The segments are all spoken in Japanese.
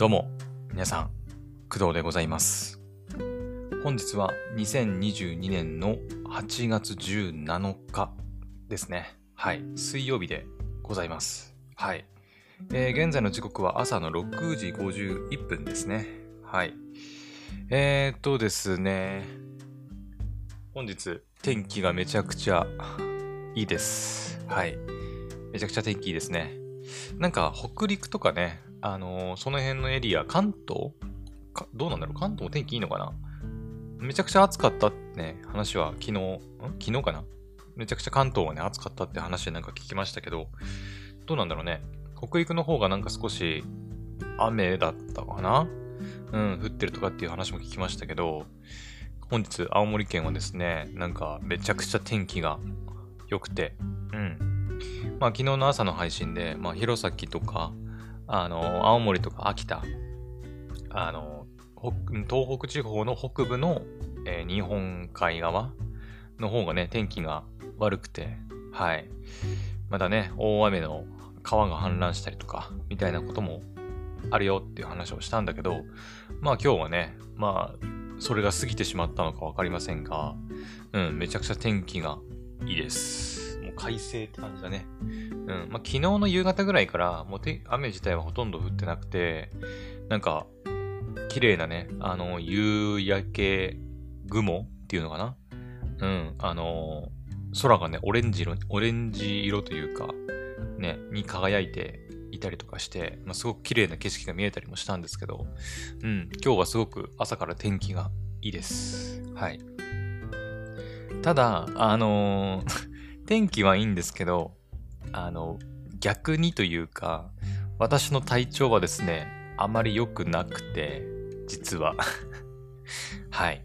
どうも皆さん、工藤でございます。本日は2022年の8月17日ですね。はい、水曜日でございます。はい、現在の時刻は朝の6時51分ですね。はい、ですね、本日天気がめちゃくちゃいいです。はい、めちゃくちゃ天気いいですね。なんか北陸とかね、その辺のエリア、関東かどうなんだろう、関東も天気いいのかな。めちゃくちゃ暑かったってね、話は昨日かな、めちゃくちゃ関東はね暑かったって話なんか聞きましたけど、どうなんだろうね。北陸の方がなんか少し雨だったかな、降ってるとかっていう話も聞きましたけど、本日青森県はですね、なんかめちゃくちゃ天気が良くて、まあ昨日の朝の配信で、まあ弘前とか青森とか秋田、東北地方の北部の、日本海側の方がね天気が悪くて、はい、まだね大雨の川が氾濫したりとかみたいなこともあるよっていう話をしたんだけど、まあ今日はね、まあそれが過ぎてしまったのかわかりませんが、めちゃくちゃ天気がいいです。もう快晴って感じだね。まあ、昨日の夕方ぐらいからもう雨自体はほとんど降ってなくて、なんか綺麗なね、夕焼け雲っていうのかな、空がねオレンジ色というかねに輝いていたりとかして、まあ、すごく綺麗な景色が見えたりもしたんですけど、今日はすごく朝から天気がいいです。はい、ただ天気はいいんですけど、逆にというか、私の体調はですねあまり良くなくて、実ははい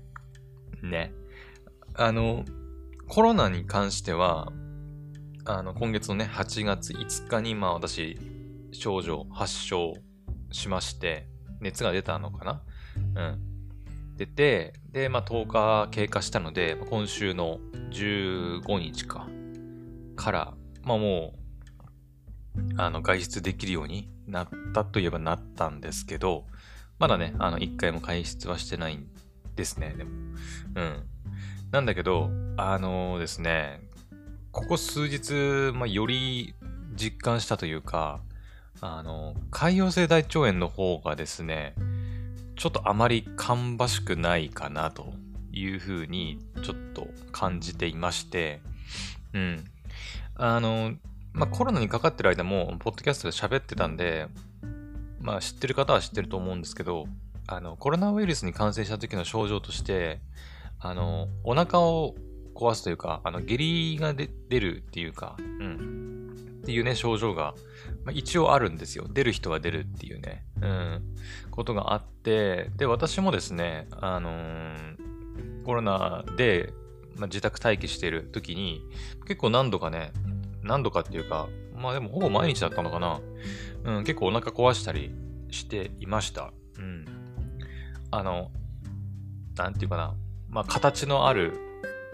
ね、コロナに関しては今月のね8月5日にまあ私症状発症しまして、熱が出たのかな、出て、でまあ10日経過したので、今週の15日からまあもう外出できるようになったといえばなったんですけど、まだね一回も外出はしてないんですね。でもなんだけどですね、ここ数日、まあ、より実感したというか、潰瘍性大腸炎の方がですねちょっとあまり芳しくないかなというふうにちょっと感じていまして、まあ、コロナにかかってる間もポッドキャストで喋ってたんで、まあ知ってる方は知ってると思うんですけど、コロナウイルスに感染した時の症状として、お腹を壊すというか、下痢が出るっていうか、っていうね症状が、まあ、一応あるんですよ。出る人は出るっていうね、ことがあって、で私もですねコロナで、まあ、自宅待機している時に結構何度かっていうか、まあでもほぼ毎日だったのかな、結構お腹壊したりしていました。なんていうかな、まあ形のある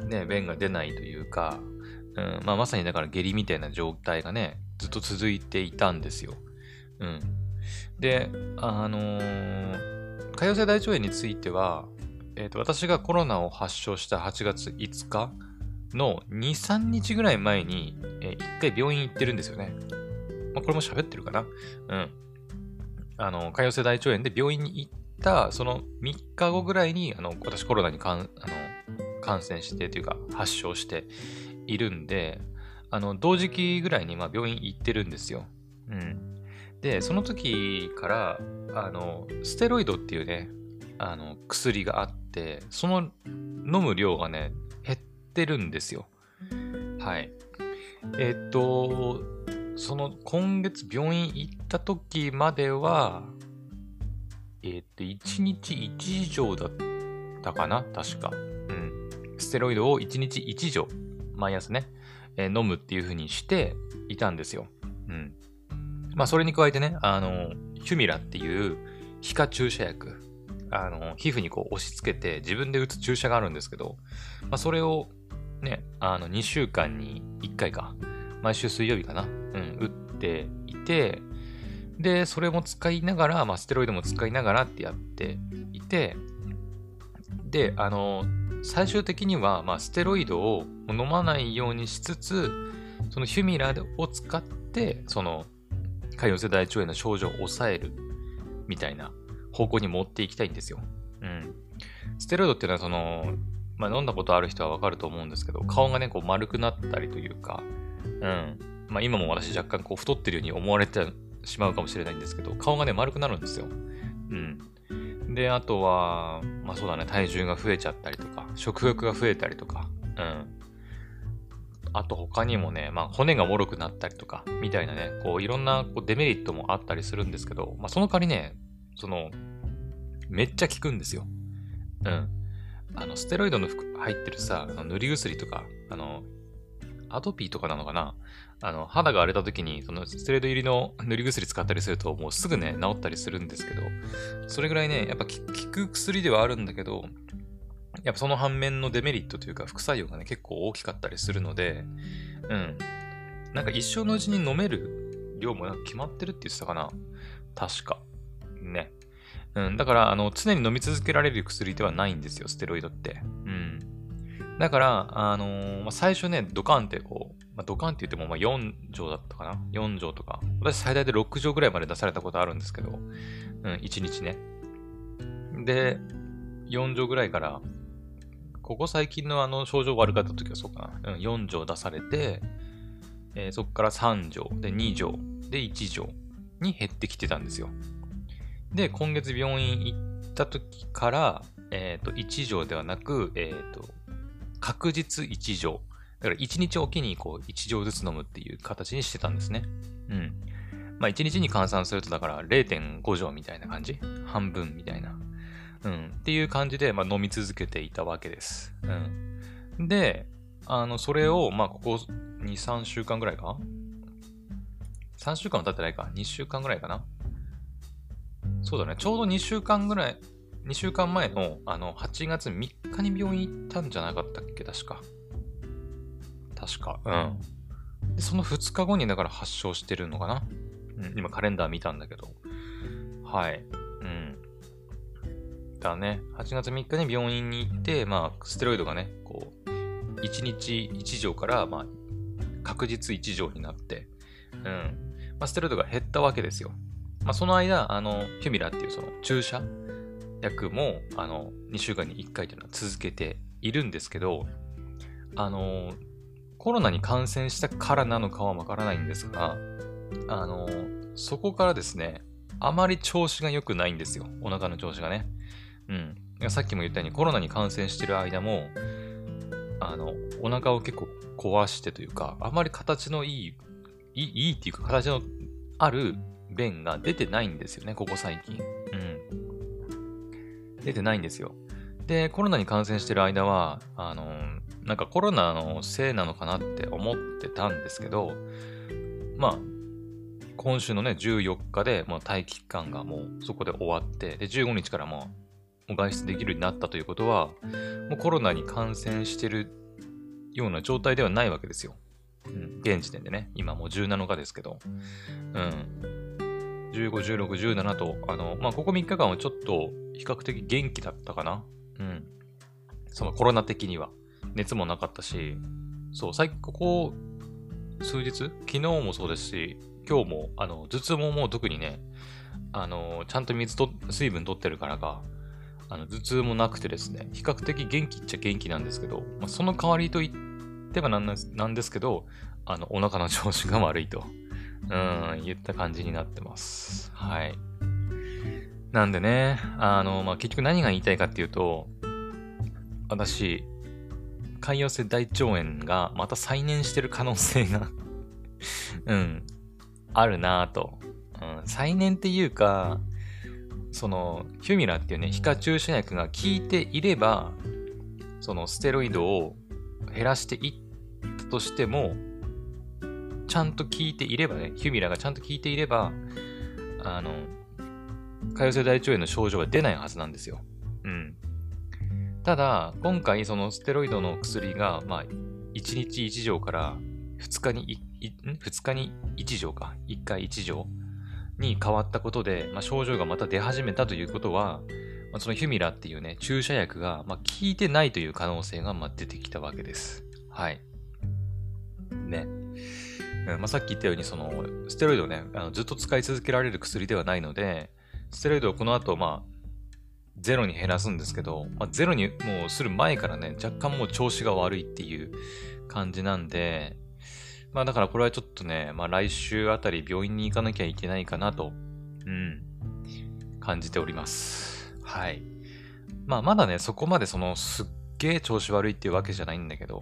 ね便が出ないというか、まあまさにだから下痢みたいな状態がねずっと続いていたんですよ。で潰瘍性大腸炎については、私がコロナを発症した8月5日の 2,3 日ぐらい前に、1回病院行ってるんですよね。まあ、これも喋ってるかな。潰瘍性大腸炎で病院に行ったその3日後ぐらいに私コロナに感染してというか発症しているんで、同時期ぐらいにまあ病院行ってるんですよ。でその時からステロイドっていうね薬があって、その飲む量がね減ってるんですよ。はい。その今月病院行った時までは1日1以上だったかな確か。ステロイドを1日1錠毎朝ね、飲むっていう風にしていたんですよ。まあそれに加えてね、ヒュミラっていう皮下注射薬、皮膚にこう押し付けて自分で打つ注射があるんですけど、まあそれをね2週間に1回か、毎週水曜日かな、打っていて、で、それも使いながら、ステロイドも使いながらってやっていて、で、最終的には、ステロイドを飲まないようにしつつ、そのヒュミラを使って、その、潰瘍性大腸炎の症状を抑える、みたいな方向に持っていきたいんですよ。うん。ステロイドっていうのは、その、飲んだことある人はわかると思うんですけど、顔がね、こう丸くなったりというか、うん。今も私若干こう太ってるように思われてしまうかもしれないんですけど、顔がね、丸くなるんですよ。うん。で、あとは、そうだね、体重が増えちゃったりとか、食欲が増えたりとか、うん。あと他にもね、骨が脆くなったりとか、みたいなね、こういろんなこうデメリットもあったりするんですけど、その代わりね、その、めっちゃ効くんですよ。うん。ステロイドの入ってるさ、塗り薬とか、アトピーとかなのかな、肌が荒れた時にそのステロイド入りの塗り薬使ったりするともうすぐね治ったりするんですけど、それぐらいねやっぱ効く薬ではあるんだけど、やっぱその反面のデメリットというか副作用がね結構大きかったりするので、うん、なんか一生のうちに飲める量もなんか決まってるって言ってたかな、確かね、うん、だから常に飲み続けられる薬ではないんですよ、ステロイドって。うん。だから、最初ね、ドカンってこう、ドカンって言っても4錠だったかな ?4 錠とか。私最大で6錠ぐらいまで出されたことあるんですけど、うん、1日ね。で、4錠ぐらいから、ここ最近の症状悪かった時はそうかな。うん、4錠出されて、そこから3錠、で2錠、で1錠に減ってきてたんですよ。で、今月病院行った時から、1錠ではなく、確実1錠。だから1日おきにこう1錠ずつ飲むっていう形にしてたんですね。うん。1日に換算するとだから 0.5 錠みたいな感じ、半分みたいな。うん。っていう感じで、飲み続けていたわけです。うん。で、それを、ここ2、3週間ぐらいか？ 3 週間は経ってないか。2週間ぐらいかな。そうだね。ちょうど2週間ぐらい。2週間前の、8月3日に病院行ったんじゃなかったっけ、確か。うん。で、その2日後に、だから発症してるのかな。うん、今、カレンダー見たんだけど。はい。うん。だね。8月3日に病院に行って、ステロイドがね、こう、1日1錠から、確実1錠になって、うん。ステロイドが減ったわけですよ。その間、ヒュミラっていう、その、注射薬も2週間に1回というのは続けているんですけど、コロナに感染したからなのかはわからないんですが、そこからですね、あまり調子が良くないんですよ、お腹の調子がね。うん。さっきも言ったようにコロナに感染してる間も、お腹を結構壊してというか、あまり形のいいっていうか形のある便が出てないんですよね、ここ最近。出てないんですよ。で、コロナに感染してる間は、なんかコロナのせいなのかなって思ってたんですけど、今週のね、14日で、待機期間がもうそこで終わって、で、15日からもう外出できるようになったということは、もうコロナに感染してるような状態ではないわけですよ。うん、現時点でね、今もう17日ですけど。うん。15、16、17と、ここ3日間はちょっと比較的元気だったかな。うん。そのコロナ的には。熱もなかったし、そう、最近ここ数日、昨日もそうですし、今日も、頭痛ももう特にね、ちゃんと水分取ってるからか、頭痛もなくてですね、比較的元気っちゃ元気なんですけど、その代わりと言ってはなんですけど、お腹の調子が悪いと。言った感じになってます。はい。なんでね、結局何が言いたいかっていうと、私、潰瘍性大腸炎がまた再燃してる可能性が、あるなぁと。再燃っていうか、その、ヒュミラっていうね、皮下注射薬が効いていれば、そのステロイドを減らしていったとしても、ちゃんと効いていればね、ヒュミラがちゃんと効いていれば、潰瘍性大腸炎の症状が出ないはずなんですよ。うん。ただ、今回、そのステロイドの薬が、1日1錠から2日に1錠か、1回1錠に変わったことで、症状がまた出始めたということは、そのヒュミラっていうね、注射薬が、効いてないという可能性が、出てきたわけです。はい。ね。さっき言ったように、ステロイドをね、ずっと使い続けられる薬ではないので、ステロイドをこの後、ゼロに減らすんですけど、ゼロにもうする前からね、若干もう調子が悪いっていう感じなんで、だからこれはちょっとね、来週あたり病院に行かなきゃいけないかなと、感じております。はい。まだね、そこまですっげえ調子悪いっていうわけじゃないんだけど、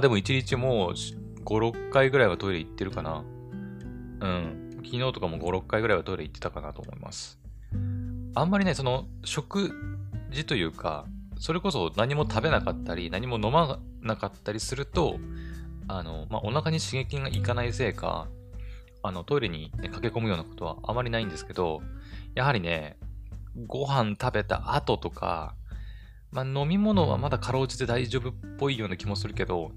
でも1日もう5、6回ぐらいはトイレ行ってるかな。昨日とかも5、6回ぐらいはトイレ行ってたかなと思います。あんまりね、食事というか、それこそ何も食べなかったり、何も飲まなかったりすると、お腹に刺激がいかないせいか、トイレに、ね、駆け込むようなことはあまりないんですけど、やはりね、ご飯食べた後とか、飲み物はまだかろうじて大丈夫っぽいような気もするけど、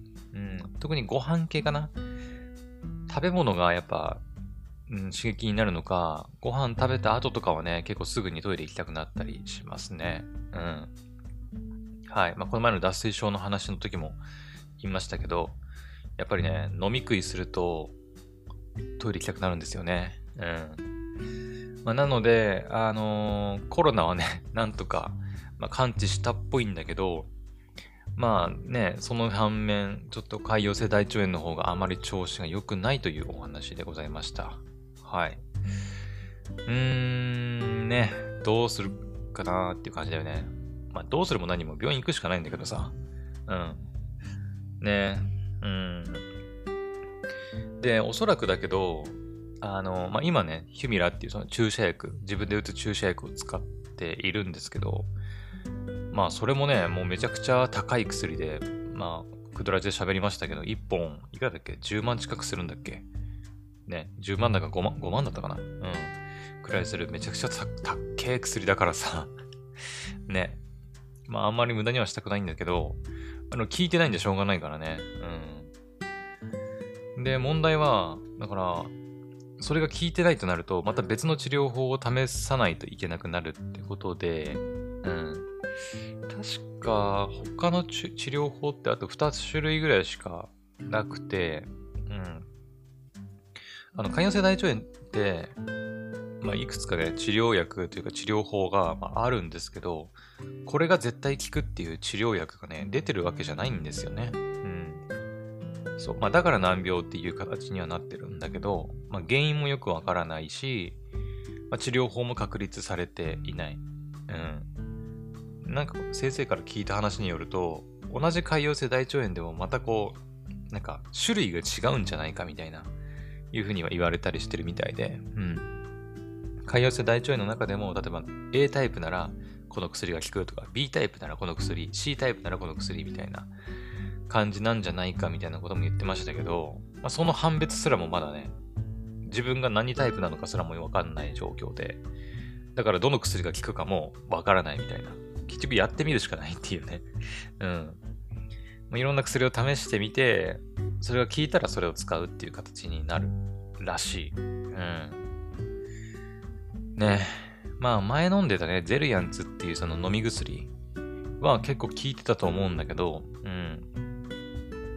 特にご飯系かな。食べ物がやっぱ、刺激になるのか、ご飯食べた後とかはね、結構すぐにトイレ行きたくなったりしますね。はい。この前の脱水症の話の時も言いましたけど、やっぱりね、飲み食いするとトイレ行きたくなるんですよね。なので、コロナはね、なんとか、完治したっぽいんだけど、その反面、ちょっと潰瘍性大腸炎の方があまり調子が良くないというお話でございました。はい。ね、どうするかなーっていう感じだよね。どうするも何も病院行くしかないんだけどさ。ね、で、おそらくだけど、今ね、ヒュミラっていうその注射薬、自分で打つ注射薬を使っているんですけど、それもね、もうめちゃくちゃ高い薬で、くだらじで喋りましたけど、1本、いくらだっけ ?10 万近くするんだっけね、10万だか5万だったかなくらいする、めちゃくちゃ高い薬だからさ、ね、あんまり無駄にはしたくないんだけど、効いてないんでしょうがないからね、で、問題は、だから、それが効いてないとなると、また別の治療法を試さないといけなくなるってことで、確か他の治療法ってあと2種類ぐらいしかなくて、潰瘍性大腸炎って、いくつかね治療薬というか治療法があるんですけど、これが絶対効くっていう治療薬がね出てるわけじゃないんですよね。そう、だから難病っていう形にはなってるんだけど、原因もよくわからないし、治療法も確立されていない。なんか先生から聞いた話によると、同じ潰瘍性大腸炎でもまたなんか種類が違うんじゃないかみたいないうふうには言われたりしてるみたいで、潰瘍性大腸炎の中でも例えば A タイプならこの薬が効くとか B タイプならこの薬 C タイプならこの薬みたいな感じなんじゃないかみたいなことも言ってましたけど、その判別すらもまだね、自分が何タイプなのかすらも分かんない状況で、だからどの薬が効くかも分からないみたいな、結局やってみるしかないっていうね。いろんな薬を試してみて、それが効いたらそれを使うっていう形になるらしい。ね。前飲んでたね、ゼルヤンツっていうその飲み薬は結構効いてたと思うんだけど、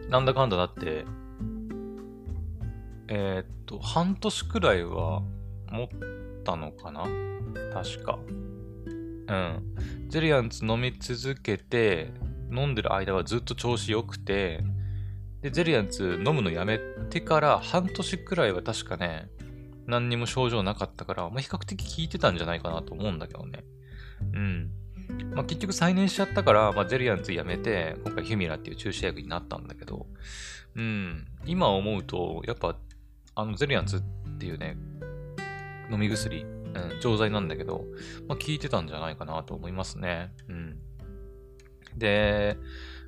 なんだかんだだって、半年くらいは持ったのかな確か。ゼルヤンツ飲み続けて、飲んでる間はずっと調子良くて、で、ゼルヤンツ飲むのやめてから半年くらいは確かね、何にも症状なかったから、比較的効いてたんじゃないかなと思うんだけどね。結局再燃しちゃったから、ゼルヤンツやめて、今回ヒュミラっていう注射薬になったんだけど、今思うと、やっぱ、ゼルヤンツっていうね、飲み薬、錠剤なんだけど、効いてたんじゃないかなと思いますね。で、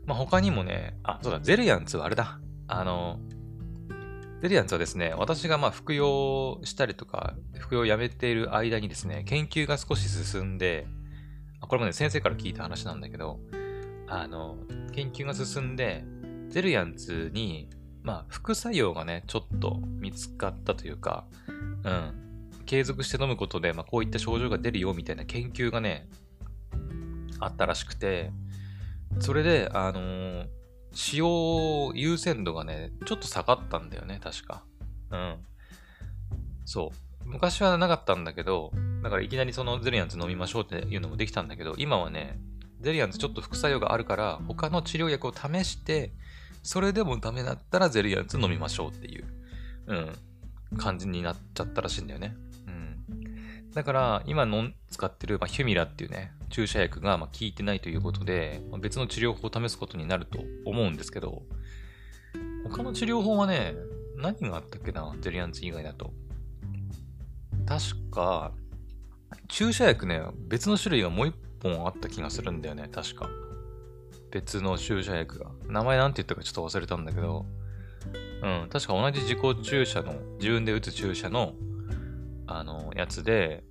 他にもね、そうだ、ゼルヤンツはあれだ。ゼルヤンツはですね、私が服用したりとか、服用をやめている間にですね、研究が少し進んで、これもね、先生から聞いた話なんだけど、研究が進んで、ゼルヤンツにまあ、副作用がね、ちょっと見つかったというか、継続して飲むことで、まあ、こういった症状が出るよみたいな研究がね、あったらしくて、それで、使用優先度がね、ちょっと下がったんだよね、確か。そう。昔はなかったんだけど、だからいきなりそのゼリアンツ飲みましょうっていうのもできたんだけど、今はね、ゼリアンツちょっと副作用があるから、他の治療薬を試して、それでもダメだったらゼリアンツ飲みましょうっていう、感じになっちゃったらしいんだよね。だから、今使ってる、ヒュミラっていうね、注射薬が効いてないということで、別の治療法を試すことになると思うんですけど、他の治療法はね、何があったっけな、ゼリアンツ以外だと。確か、注射薬ね、別の種類がもう一本あった気がするんだよね、確か。別の注射薬が。名前なんて言ったかちょっと忘れたんだけど、確か同じ自己注射の、自分で打つ注射の、やつで、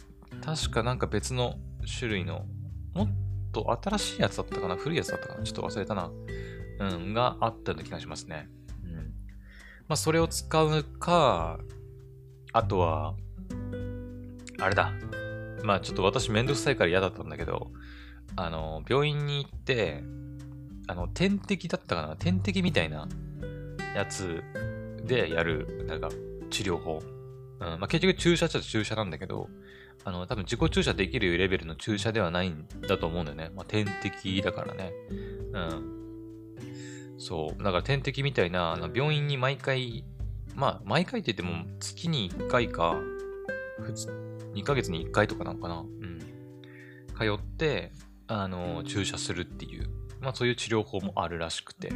確かなんか別の種類の、もっと新しいやつだったかな、古いやつだったかな、ちょっと忘れたな、があったような気がしますね。まあ、それを使うか、あとは、あれだ。まあ、ちょっと私めんどくさいから嫌だったんだけど、病院に行って、点滴だったかな、点滴みたいなやつでやる、なんか、治療法。まあ、結局注射っちゃ注射なんだけど、多分自己注射できるレベルの注射ではないんだと思うんだよね。まあ、点滴だからね。そう。だから点滴みたいな、病院に毎回、まあ、毎回って言っても月に1回か、2ヶ月に1回とかなのかな。通って、注射するっていう、まあそういう治療法もあるらしくて。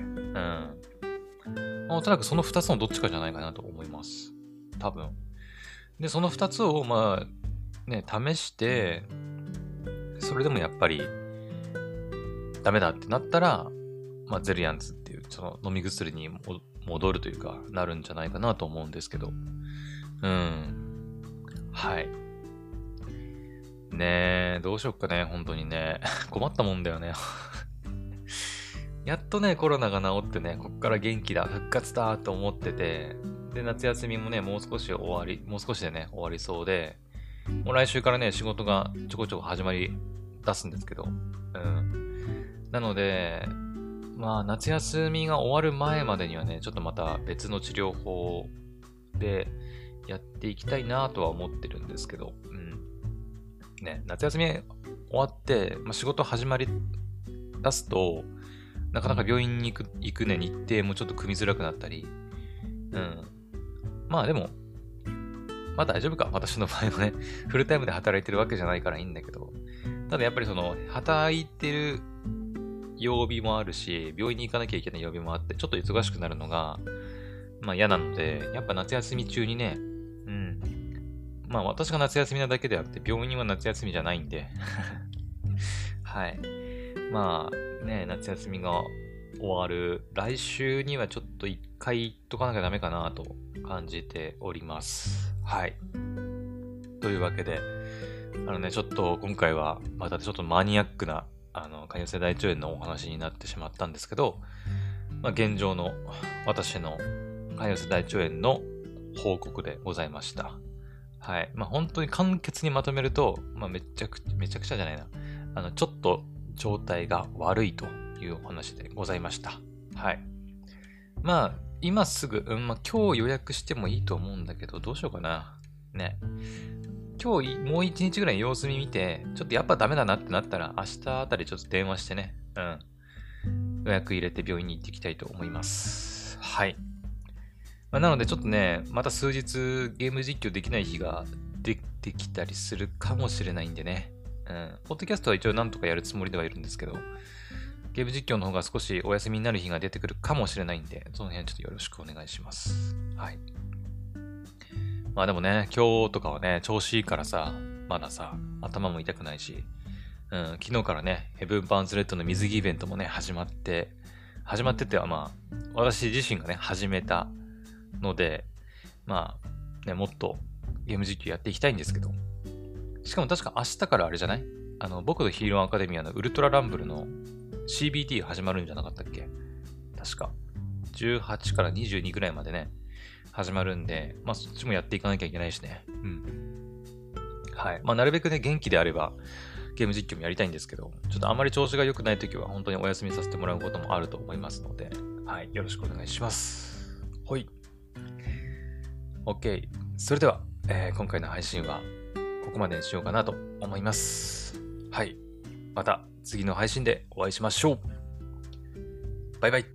おそらくその2つのどっちかじゃないかなと思います。多分。で、その2つを、まあ、ね、試して、それでもやっぱり、ダメだってなったら、まあ、ゼリアンツっていう、その飲み薬に戻るというか、なるんじゃないかなと思うんですけど。はい。ねえ、どうしよっかね、本当にね。困ったもんだよね。やっとね、コロナが治ってね、こっから元気だ、復活だと思ってて、で、夏休みもね、もう少しでね、終わりそうで、もう来週からね、仕事がちょこちょこ始まり出すんですけど、なので、まあ、夏休みが終わる前までにはね、ちょっとまた別の治療法でやっていきたいなとは思ってるんですけど、ね、夏休み終わって、まあ、仕事始まり出すと、なかなか病院に行くね、日程もちょっと組みづらくなったり。まあでも、まあ大丈夫か。私の場合はね、フルタイムで働いてるわけじゃないからいいんだけど。ただやっぱりその、働いてる曜日もあるし、病院に行かなきゃいけない曜日もあって、ちょっと忙しくなるのが、まあ嫌なので、やっぱ夏休み中にね、まあ私が夏休みなだけであって、病院は夏休みじゃないんで。はい。まあ、ね、夏休みが終わる来週にはちょっと一回行っとかなきゃダメかなと感じております。はい。というわけで、ちょっと今回はまたちょっとマニアックな潰瘍性大腸炎のお話になってしまったんですけど、まあ、現状の私の潰瘍性大腸炎の報告でございました。はい。まあ本当に簡潔にまとめると、まあめちゃくちゃじゃないな。ちょっと状態が悪いというお話でございました。はい。まあ、今すぐ、まあ、今日予約してもいいと思うんだけど、どうしようかな。ね。今日、もう一日ぐらい様子見見て、ちょっとやっぱダメだなってなったら、明日あたりちょっと電話してね。予約入れて病院に行っていきたいと思います。はい。まあ、なのでちょっとね、また数日ゲーム実況できない日が出てきたりするかもしれないんでね。ポッドキャストは一応なんとかやるつもりではいるんですけど、ゲーム実況の方が少しお休みになる日が出てくるかもしれないんで、その辺ちょっとよろしくお願いします。はい。まあでもね、今日とかはね、調子いいからさ、まださ、頭も痛くないし、昨日からね、ヘブンバーンズレッドの水着イベントもね、始まっててはまあ、私自身がね、始めたので、まあ、ね、もっとゲーム実況やっていきたいんですけど、しかも確か明日からあれじゃない？僕のヒーローアカデミアのウルトラランブルの CBT 始まるんじゃなかったっけ？確か。18から22ぐらいまでね、始まるんで、まあそっちもやっていかなきゃいけないしね。うん。はい。まあなるべくね、元気であれば、ゲーム実況もやりたいんですけど、ちょっとあまり調子が良くないときは本当にお休みさせてもらうこともあると思いますので、はい、よろしくお願いします。ほい。OK。それでは、今回の配信はここまでにしようかなと思います。はい。また次の配信でお会いしましょう。バイバイ。